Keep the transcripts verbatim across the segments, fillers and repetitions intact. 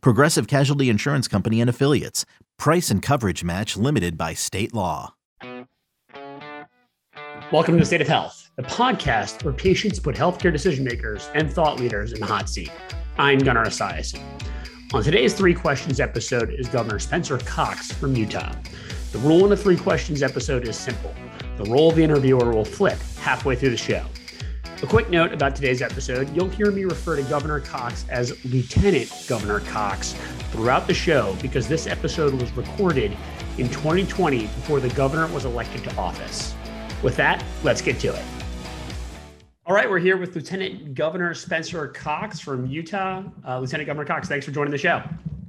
Progressive Casualty Insurance Company and Affiliates. Price and coverage match limited by state law. Welcome to the State of Health, the podcast where patients put healthcare decision makers and thought leaders in the hot seat. I'm Gunnar Esiason. On today's Three Questions episode is Governor Spencer Cox from Utah. The rule in the Three Questions episode is simple. The role of the interviewer will flip halfway through the show. A quick note about today's episode, you'll hear me refer to Governor Cox as Lieutenant Governor Cox throughout the show because this episode was recorded in twenty twenty before the governor was elected to office. With that, let's get to it. All right, we're here with Lieutenant Governor Spencer Cox from Utah. Uh, Lieutenant Governor Cox, thanks for joining the show.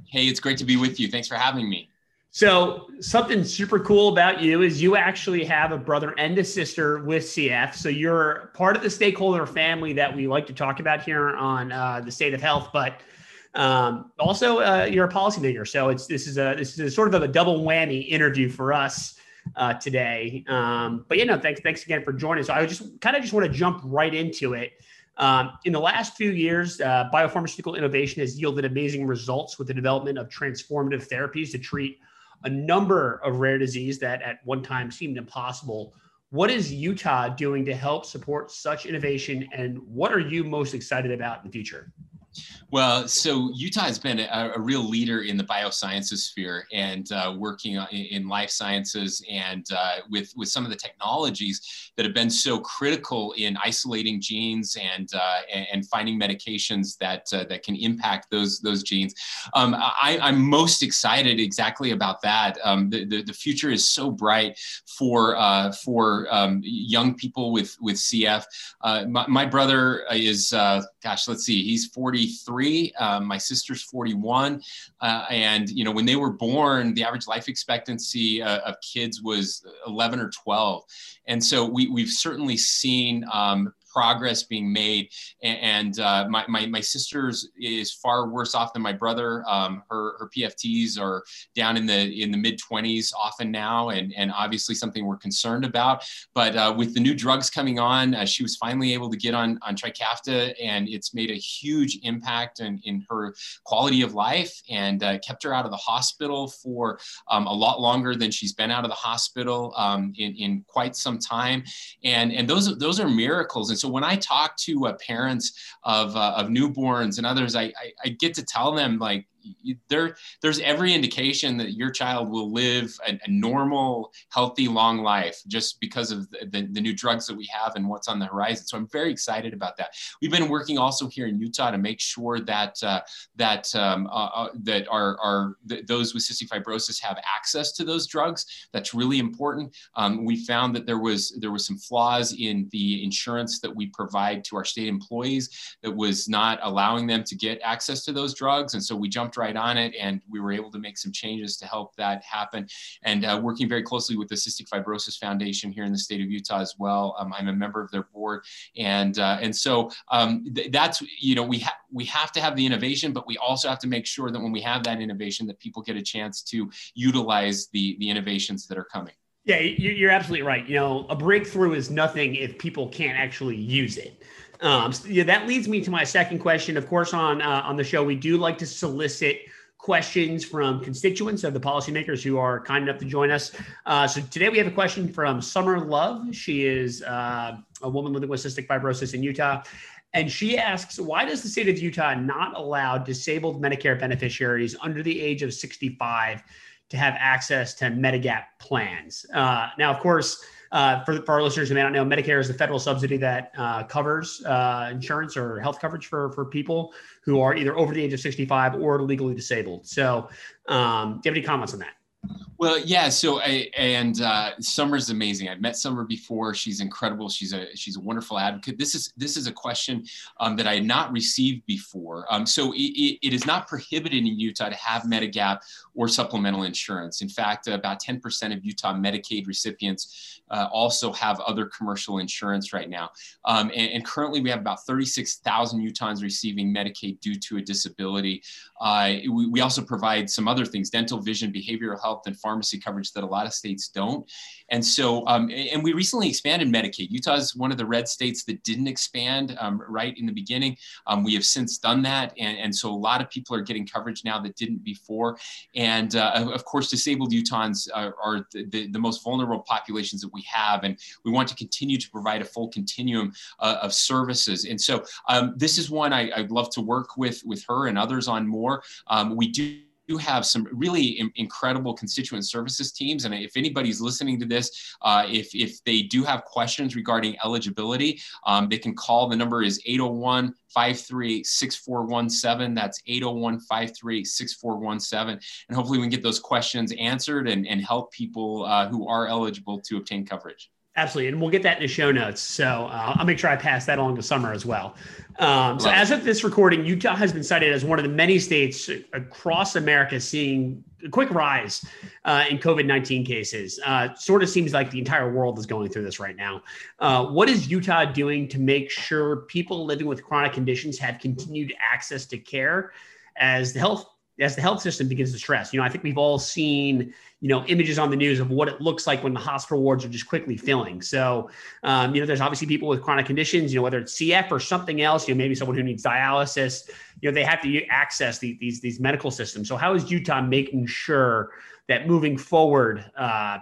Hey, it's great to be with you. Thanks for having me. So something super cool about you is you actually have a brother and a sister with C F. So you're part of the stakeholder family that we like to talk about here on uh, the State of Health, but um, also uh, you're a policymaker. So it's this is a this is a sort of a double whammy interview for us uh, today. Um, but you know, thanks thanks again for joining. So I just kind of just want to jump right into it. Um, in the last few years, uh, biopharmaceutical innovation has yielded amazing results with the development of transformative therapies to treat a number of rare diseases that at one time seemed impossible. What is Utah doing to help support such innovation, and what are you most excited about in the future? Well, so Utah has been a, a real leader in the biosciences sphere and uh, working on, in life sciences and uh, with, with some of the technologies that have been so critical in isolating genes and uh, and finding medications that uh, that can impact those those genes. Um, I, I'm most excited exactly about that. Um, the, the, the future is so bright for uh, for um, young people with, with C F. Uh, my, my brother is, uh, gosh, let's see, he's forty-three. Uh, my sister's forty-one. Uh, and, you know, when they were born, the average life expectancy uh, of kids was eleven or twelve. And so we, we've certainly seen um, progress being made. And uh, my, my, my sister's is far worse off than my brother. Um, her, her P F Ts are down in the in the mid-twenties often now, and, and obviously something we're concerned about. But uh, with the new drugs coming on, uh, she was finally able to get on, on Trikafta, and it's made a huge impact in, in her quality of life and uh, kept her out of the hospital for um, a lot longer than she's been out of the hospital um, in, in quite some time. And, and those, those are miracles. And so So when I talk to uh, parents of, uh, of newborns and others, I, I, I get to tell them, like, There, there's every indication that your child will live a, a normal, healthy, long life just because of the, the, the new drugs that we have and what's on the horizon. So I'm very excited about that. We've been working also here in Utah to make sure that uh, that um, uh, that our, our th- those with cystic fibrosis have access to those drugs. That's really important. Um, we found that there was there was some flaws in the insurance that we provide to our state employees that was not allowing them to get access to those drugs, and so we jumped right on it, and we were able to make some changes to help that happen. And uh, working very closely with the Cystic Fibrosis Foundation here in the state of Utah as well. Um, I'm a member of their board, and uh, and so um, th- that's you know we ha- we have to have the innovation, but we also have to make sure that when we have that innovation, that people get a chance to utilize the the innovations that are coming. Yeah, you're absolutely right. You know, a breakthrough is nothing if people can't actually use it. Um, so yeah, that leads me to my second question. Of course, on uh, on the show, we do like to solicit questions from constituents of the policymakers who are kind enough to join us. Uh, so today we have a question from Summer Love. She is uh, a woman living with cystic fibrosis in Utah. And she asks, why does the state of Utah not allow disabled Medicare beneficiaries under the age of sixty-five to have access to Medigap plans? Uh, now, of course, Uh, for, for our listeners who may not know, Medicare is the federal subsidy that uh, covers uh, insurance or health coverage for, for people who are either over the age of sixty-five or legally disabled. So um, do you have any comments on that? Well, yeah. So, I, and uh, Summer's amazing. I've met Summer before. She's incredible. She's a she's a wonderful advocate. This is this is a question um, that I had not received before. Um, so, it, it is not prohibited in Utah to have Medigap or supplemental insurance. In fact, about ten percent of Utah Medicaid recipients uh, also have other commercial insurance right now. Um, and, and currently we have about thirty-six thousand Utahns receiving Medicaid due to a disability. Uh, we, we also provide some other things, dental, vision, behavioral health, and pharmacy coverage that a lot of states don't. And so, um, and we recently expanded Medicaid. Utah is one of the red states that didn't expand um, right in the beginning. Um, we have since done that. And, and so a lot of people are getting coverage now that didn't before. And uh, of course, disabled Utahns are, are the, the most vulnerable populations that we have. And we want to continue to provide a full continuum uh, of services. And so um, this is one I, I'd love to work with, with her and others on more. Um, we do You have some really incredible constituent services teams. And if anybody's listening to this, uh, if, if they do have questions regarding eligibility, um, they can call. The number is eight oh one, five three eight, six four one seven. That's eight oh one, five three eight, six four one seven. And hopefully we can get those questions answered and, and help people uh, who are eligible to obtain coverage. Absolutely. And we'll get that in the show notes. So uh, I'll make sure I pass that along to Summer as well. Um, so as of this recording, Utah has been cited as one of the many states across America seeing a quick rise uh, in COVID nineteen cases. Uh, sort of seems like the entire world is going through this right now. Uh, what is Utah doing to make sure people living with chronic conditions have continued access to care as the health as the health system begins to stress? You know, I think we've all seen, you know, images on the news of what it looks like when the hospital wards are just quickly filling. So, um, you know, there's obviously people with chronic conditions, you know, whether it's C F or something else, you know, maybe someone who needs dialysis, you know, they have to access the, these, these medical systems. So how is Utah making sure that moving forward, uh,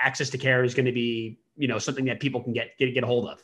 access to care is going to be, you know, something that people can get, get, get a hold of?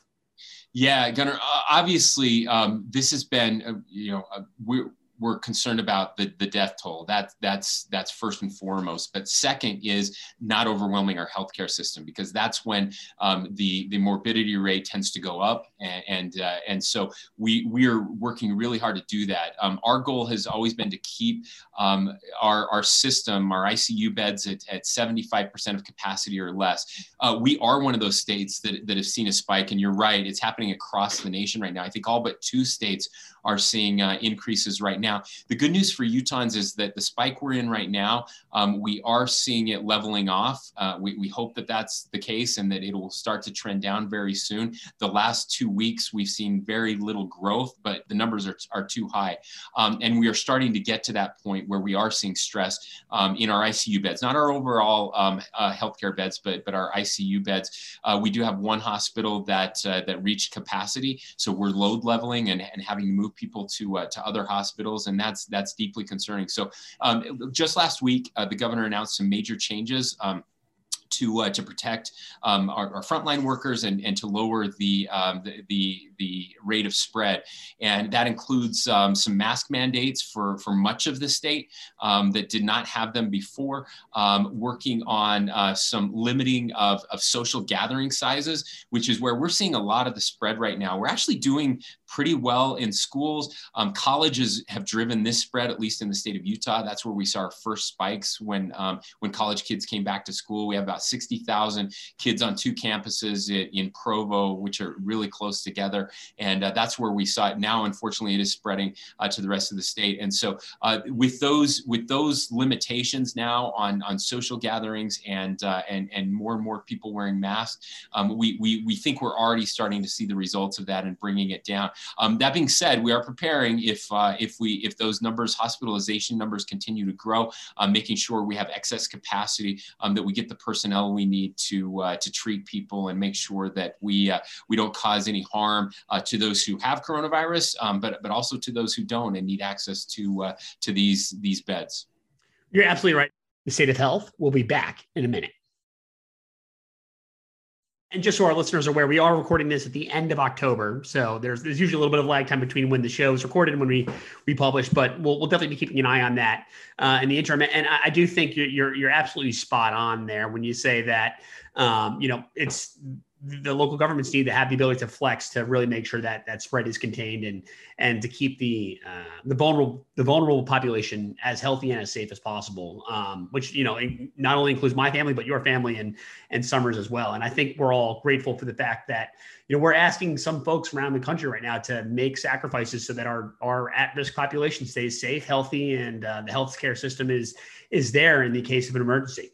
Yeah, Gunnar, obviously um, this has been, uh, you know, uh, we're, We're concerned about the, the death toll. That, that's that's first and foremost. But second is not overwhelming our healthcare system, because that's when um, the the morbidity rate tends to go up, and and, uh, and so we we are working really hard to do that. Um, our goal has always been to keep um, our our system, our I C U beds at, at seventy-five percent of capacity or less. Uh, we are one of those states that that have seen a spike, and you're right, it's happening across the nation right now. I think all but two states are seeing uh, increases right now. Now, the good news for Utahns is that the spike we're in right now, um, we are seeing it leveling off. Uh, we, we hope that that's the case and that it will start to trend down very soon. The last two weeks, we've seen very little growth, but the numbers are, are too high. Um, and we are starting to get to that point where we are seeing stress um, in our I C U beds, not our overall um, uh, healthcare beds, but, but our I C U beds. Uh, we do have one hospital that, uh, that reached capacity. So we're load leveling and, and having to move people to, uh, to other hospitals. And that's that's deeply concerning. So um, just last week, uh, the governor announced some major changes um, to uh, to protect um, our, our frontline workers and, and to lower the, um, the the the rate of spread. And that includes um, some mask mandates for, for much of the state um, that did not have them before, um, working on uh, some limiting of, of social gathering sizes, which is where we're seeing a lot of the spread right now. We're actually doing pretty well in schools. Um, colleges have driven this spread, at least in the state of Utah. That's where we saw our first spikes when um, when college kids came back to school. We have about sixty thousand kids on two campuses in Provo, which are really close together. And uh, that's where we saw it. Now, unfortunately, it is spreading uh, to the rest of the state. And so uh, with those with those limitations now on, on social gatherings and, uh, and and more and more people wearing masks, um, we, we, we think we're already starting to see the results of that and bringing it down. Um, that being said, we are preparing if uh, if we if those numbers, hospitalization numbers, continue to grow, uh, making sure we have excess capacity, um, that we get the personnel we need to uh, to treat people and make sure that we uh, we don't cause any harm uh, to those who have coronavirus, um, but but also to those who don't and need access to uh, to these these beds. You're absolutely right. The state of health. We'll be back in a minute. And just so our listeners are aware, we are recording this at the end of October. So there's there's usually a little bit of lag time between when the show is recorded and when we, we publish, but we'll we'll definitely be keeping an eye on that uh, in the interim. And I, I do think you're, you're you're absolutely spot on there when you say that, um, you know, it's the local governments need to have the ability to flex to really make sure that that spread is contained and and to keep the uh, the vulnerable the vulnerable population as healthy and as safe as possible, um, which, you know, not only includes my family, but your family and and Summers as well. And I think we're all grateful for the fact that, you know, we're asking some folks around the country right now to make sacrifices so that our our at-risk population stays safe, healthy, and uh, the healthcare system is is there in the case of an emergency.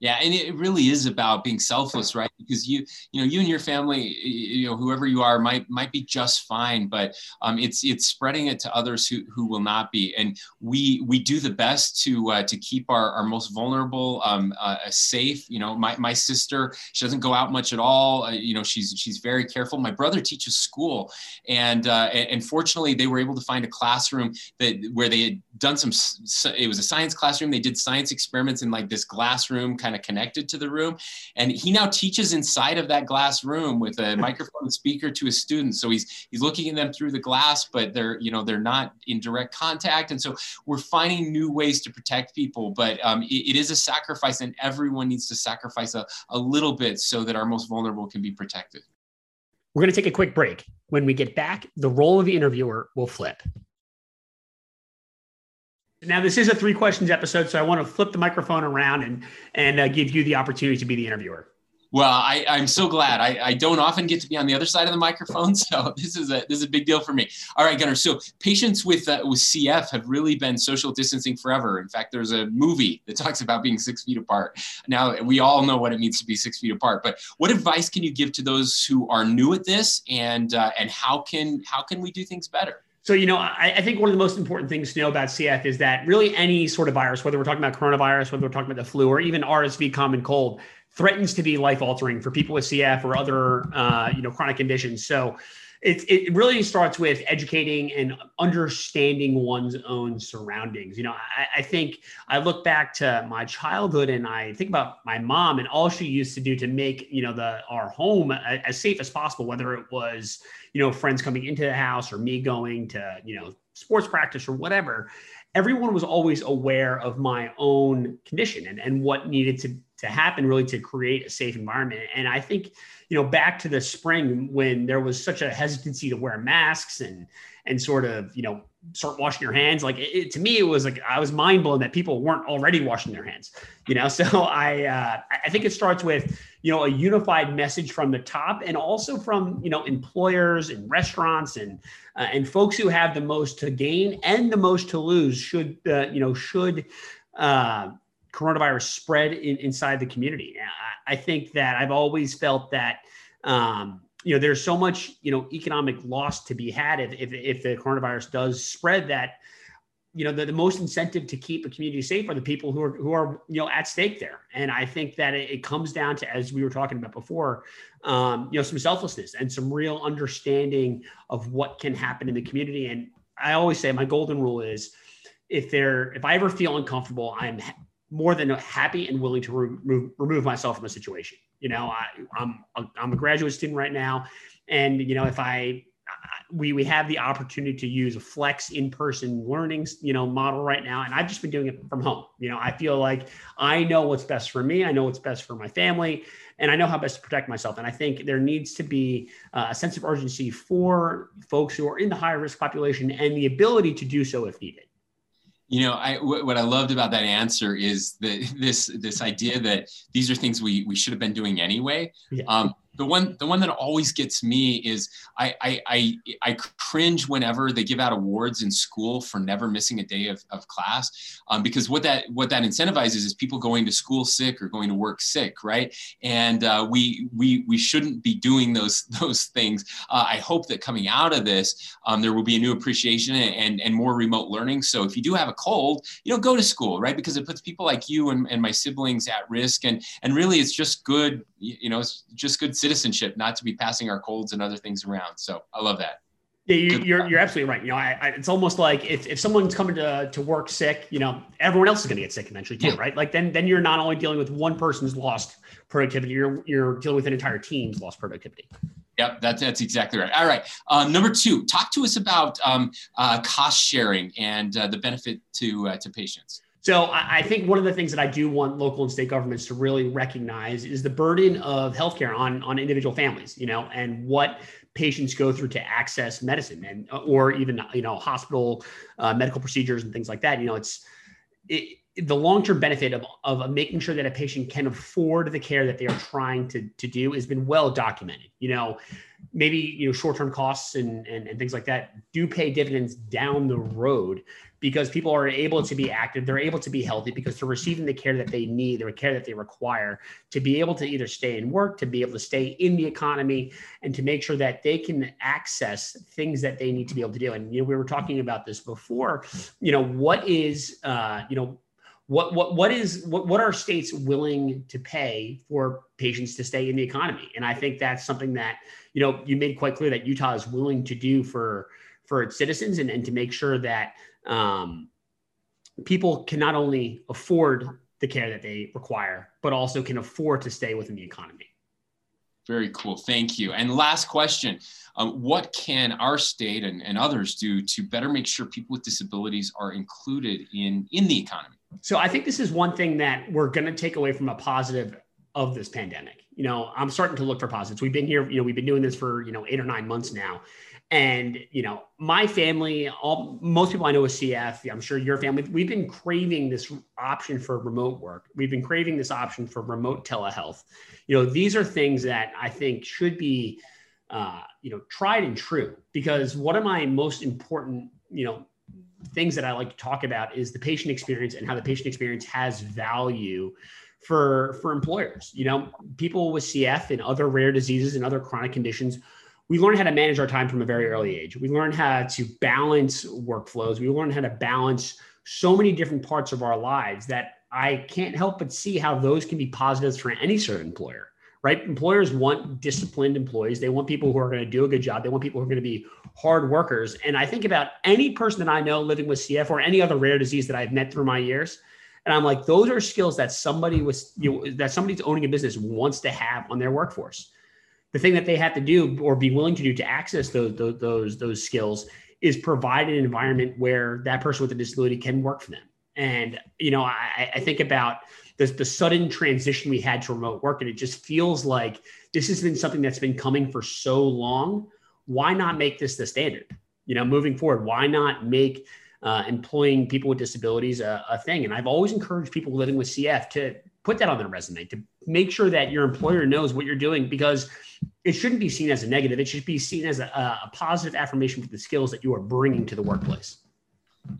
Yeah. And it really is about being selfless, right? Because you, you know, you and your family, you know, whoever you are might, might be just fine, but um, it's, it's spreading it to others who, who will not be. And we, we do the best to, uh, to keep our, our most vulnerable um, uh, safe. You know, my, my sister, she doesn't go out much at all. Uh, you know, she's, she's very careful. My brother teaches school, and, uh, and fortunately they were able to find a classroom that where they had done some, it was a science classroom. They did science experiments in like this glass room kind of connected to the room. And he now teaches inside of that glass room with a microphone speaker to his students. So he's, he's looking at them through the glass, but they're, you know, they're not in direct contact. And so we're finding new ways to protect people, but um, it, it is a sacrifice, and everyone needs to sacrifice a, a little bit so that our most vulnerable can be protected. We're going to take a quick break. When we get back, the role of the interviewer will flip. Now, this is a three questions episode, so I want to flip the microphone around and and uh, give you the opportunity to be the interviewer. Well, I, I'm so glad. I, I don't often get to be on the other side of the microphone, so this is a this is a big deal for me. All right, Gunnar. So patients with uh, with C F have really been social distancing forever. In fact, there's a movie that talks about being six feet apart. Now, we all know what it means to be six feet apart. But what advice can you give to those who are new at this, and uh, and how can how can we do things better? So, you know, I, I think one of the most important things to know about C F is that really any sort of virus, whether we're talking about coronavirus, whether we're talking about the flu, or even R S V common cold, threatens to be life-altering for people with C F or other, uh, you know, chronic conditions. So it, it really starts with educating and understanding one's own surroundings. You know, I, I think I look back to my childhood and I think about my mom and all she used to do to make, you know, the our home as safe as possible, whether it was, you know, friends coming into the house or me going to, you know, sports practice or whatever. Everyone was always aware of my own condition and, and what needed to to happen really to create a safe environment. And I think, you know, back to the spring when there was such a hesitancy to wear masks and, and sort of, you know, start washing your hands. Like it, it, to me, it was like, I was mind blown that people weren't already washing their hands, you know? So I, uh, I think it starts with, you know, a unified message from the top and also from, you know, employers and restaurants and, uh, and folks who have the most to gain and the most to lose should, uh, you know, should, uh, coronavirus spread in, inside the community. I, I think that I've always felt that, um, you know, there's so much, you know, economic loss to be had if, if, if the coronavirus does spread that, you know, the, the most incentive to keep a community safe are the people who are, who are, you know, at stake there. And I think that it, it comes down to, as we were talking about before, um, you know, some selflessness and some real understanding of what can happen in the community. And I always say my golden rule is if there, if I ever feel uncomfortable, I'm more than happy and willing to remove, remove myself from a situation. You know, I, I'm a, I'm a graduate student right now. And, you know, if I, we, we have the opportunity to use a flex in-person learning, you know, model right now. And I've just been doing it from home. You know, I feel like I know what's best for me. I know what's best for my family, and I know how best to protect myself. And I think there needs to be a sense of urgency for folks who are in the high risk population and the ability to do so if needed. You know, I, w- what I loved about that answer is the, this this idea that these are things we we should have been doing anyway. Yeah. Um, the one the one that always gets me is I, I I I cringe whenever they give out awards in school for never missing a day of, of class, um, because what that what that incentivizes is people going to school sick or going to work sick, right? And uh, we we we shouldn't be doing those those things. Uh, I hope that coming out of this, um, there will be a new appreciation and, and and more remote learning. So if you do have a cold, you don't go to school, right? Because it puts people like you and, and my siblings at risk. And and really, it's just good, you know, it's just good citizenship not to be passing our colds and other things around. So I love that. Yeah, you, you're you're absolutely right. You know, I, I, it's almost like if, if someone's coming to, to work sick, you know, everyone else is going to get sick eventually too, yeah. Right? Like then then you're not only dealing with one person's lost productivity, you're you're dealing with an entire team's lost productivity. Yep, that's that's exactly right. All right, um, number two, talk to us about um, uh, cost sharing and uh, the benefit to uh, to patients. So I think one of the things that I do want local and state governments to really recognize is the burden of healthcare on, on individual families, you know, and what patients go through to access medicine and, or even, you know, hospital uh, medical procedures and things like that. You know, it's it, the long-term benefit of, of making sure that a patient can afford the care that they are trying to, to do has been well documented. You know, maybe, you know, short-term costs and, and, and things like that do pay dividends down the road, because people are able to be active, they're able to be healthy because they're receiving the care that they need, the care that they require to be able to either stay in work, to be able to stay in the economy, and to make sure that they can access things that they need to be able to do. And, you know, we were talking about this before, you know, what is, uh, you know, what, what, what is, what, what are states willing to pay for patients to stay in the economy? And I think that's something that, you know, you made quite clear that Utah is willing to do for, for its citizens, and, and to make sure that, um, people can not only afford the care that they require, but also can afford to stay within the economy. Very cool. Thank you. And last question, um, what can our state and, and others do to better make sure people with disabilities are included in, in the economy? So I think this is one thing that we're going to take away from a positive of this pandemic. You know, I'm starting to look for positives. We've been here, you know, we've been doing this for, you know, eight or nine months now. And, you know, my family, all, most people I know with C F, I'm sure your family, we've been craving this option for remote work. We've been craving this option for remote telehealth. You know, these are things that I think should be, uh, you know, tried and true, because one of my most important, you know, things that I like to talk about is the patient experience and how the patient experience has value for, for employers. You know, people with C F and other rare diseases and other chronic conditions, we learn how to manage our time from a very early age. We learn how to balance workflows. We learn how to balance so many different parts of our lives that I can't help but see how those can be positives for any certain employer, right? Employers want disciplined employees. They want people who are going to do a good job. They want people who are going to be hard workers. And I think about any person that I know living with C F or any other rare disease that I've met through my years, and I'm like, those are skills that somebody was, you know, that somebody's owning a business wants to have on their workforce. The thing that they have to do or be willing to do to access those, those, those, those skills is provide an environment where that person with a disability can work for them. And, you know, I, I think about this, the sudden transition we had to remote work, and it just feels like this has been something that's been coming for so long. Why not make this the standard, you know, moving forward? Why not make uh, employing people with disabilities a, a thing? And I've always encouraged people living with C F to put that on their resume, to make sure that your employer knows what you're doing, because it shouldn't be seen as a negative. It should be seen as a, a positive affirmation for the skills that you are bringing to the workplace.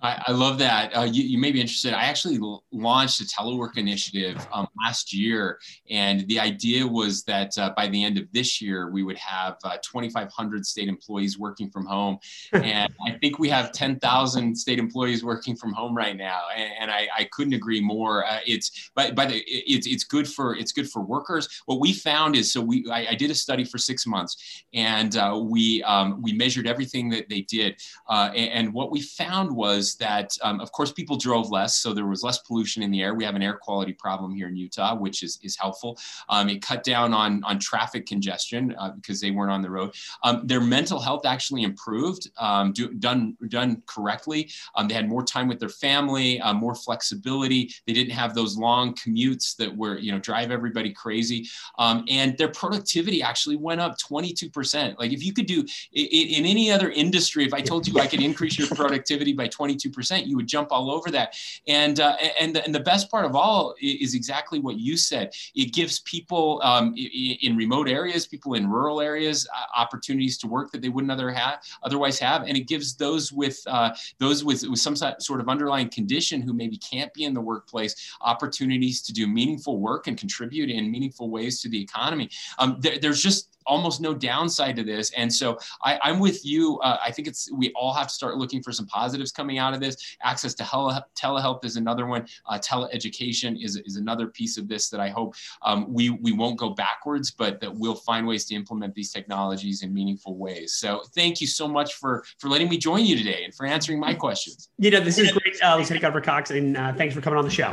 I, I love that. Uh, you, you may be interested. I actually l- launched a telework initiative um, last year. And the idea was that uh, by the end of this year, we would have uh, twenty-five hundred state employees working from home. And I think we have ten thousand state employees working from home right now. And, and I, I couldn't agree more. Uh, it's, but, but it, it's, it's good for, it's good for workers. What we found is, so we, I, I did a study for six months and uh, we, um, we measured everything that they did. Uh, and, and what we found was, was that, um, of course, people drove less, so there was less pollution in the air. We have an air quality problem here in Utah, which is, is helpful. Um, it cut down on, on traffic congestion uh, because they weren't on the road. Um, their mental health actually improved, um, do, done, done correctly. Um, they had more time with their family, uh, more flexibility. They didn't have those long commutes that were, you know, drive everybody crazy. Um, and their productivity actually went up twenty-two percent. Like, if you could do, in, in any other industry, if I told you I could increase your productivity by twenty-two percent, you would jump all over that. And uh, and, the, and the best part of all is exactly what you said. It gives people um, in remote areas, people in rural areas, uh, opportunities to work that they wouldn't other ha- otherwise have. And it gives those with uh, those with, with some sort of underlying condition who maybe can't be in the workplace opportunities to do meaningful work and contribute in meaningful ways to the economy. Um, there, there's just almost no downside to this. And so I, I'm with you. Uh, I think it's, we all have to start looking for some positives coming out of this. Access to hel- telehealth is another one. Uh, teleeducation is, is another piece of this that I hope um, we, we won't go backwards, but that we'll find ways to implement these technologies in meaningful ways. So thank you so much for, for letting me join you today and for answering my questions. You know, this is great. Uh, Lieutenant Governor Cox, and uh, thanks for coming on the show.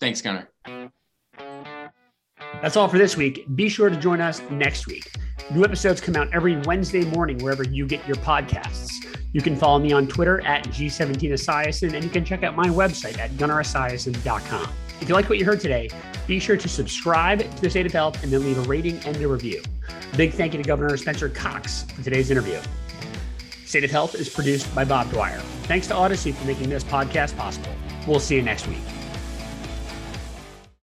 Thanks, Gunnar. That's all for this week. Be sure to join us next week. New episodes come out every Wednesday morning wherever you get your podcasts. You can follow me on Twitter at G seventeen Esiason, and you can check out my website at gunnar esiason dot com. If you like what you heard today, be sure to subscribe to The State of Health and then leave a rating and a review. A big thank you to Governor Spencer Cox for today's interview. State of Health is produced by Bob Dwyer. Thanks to Odyssey for making this podcast possible. We'll see you next week.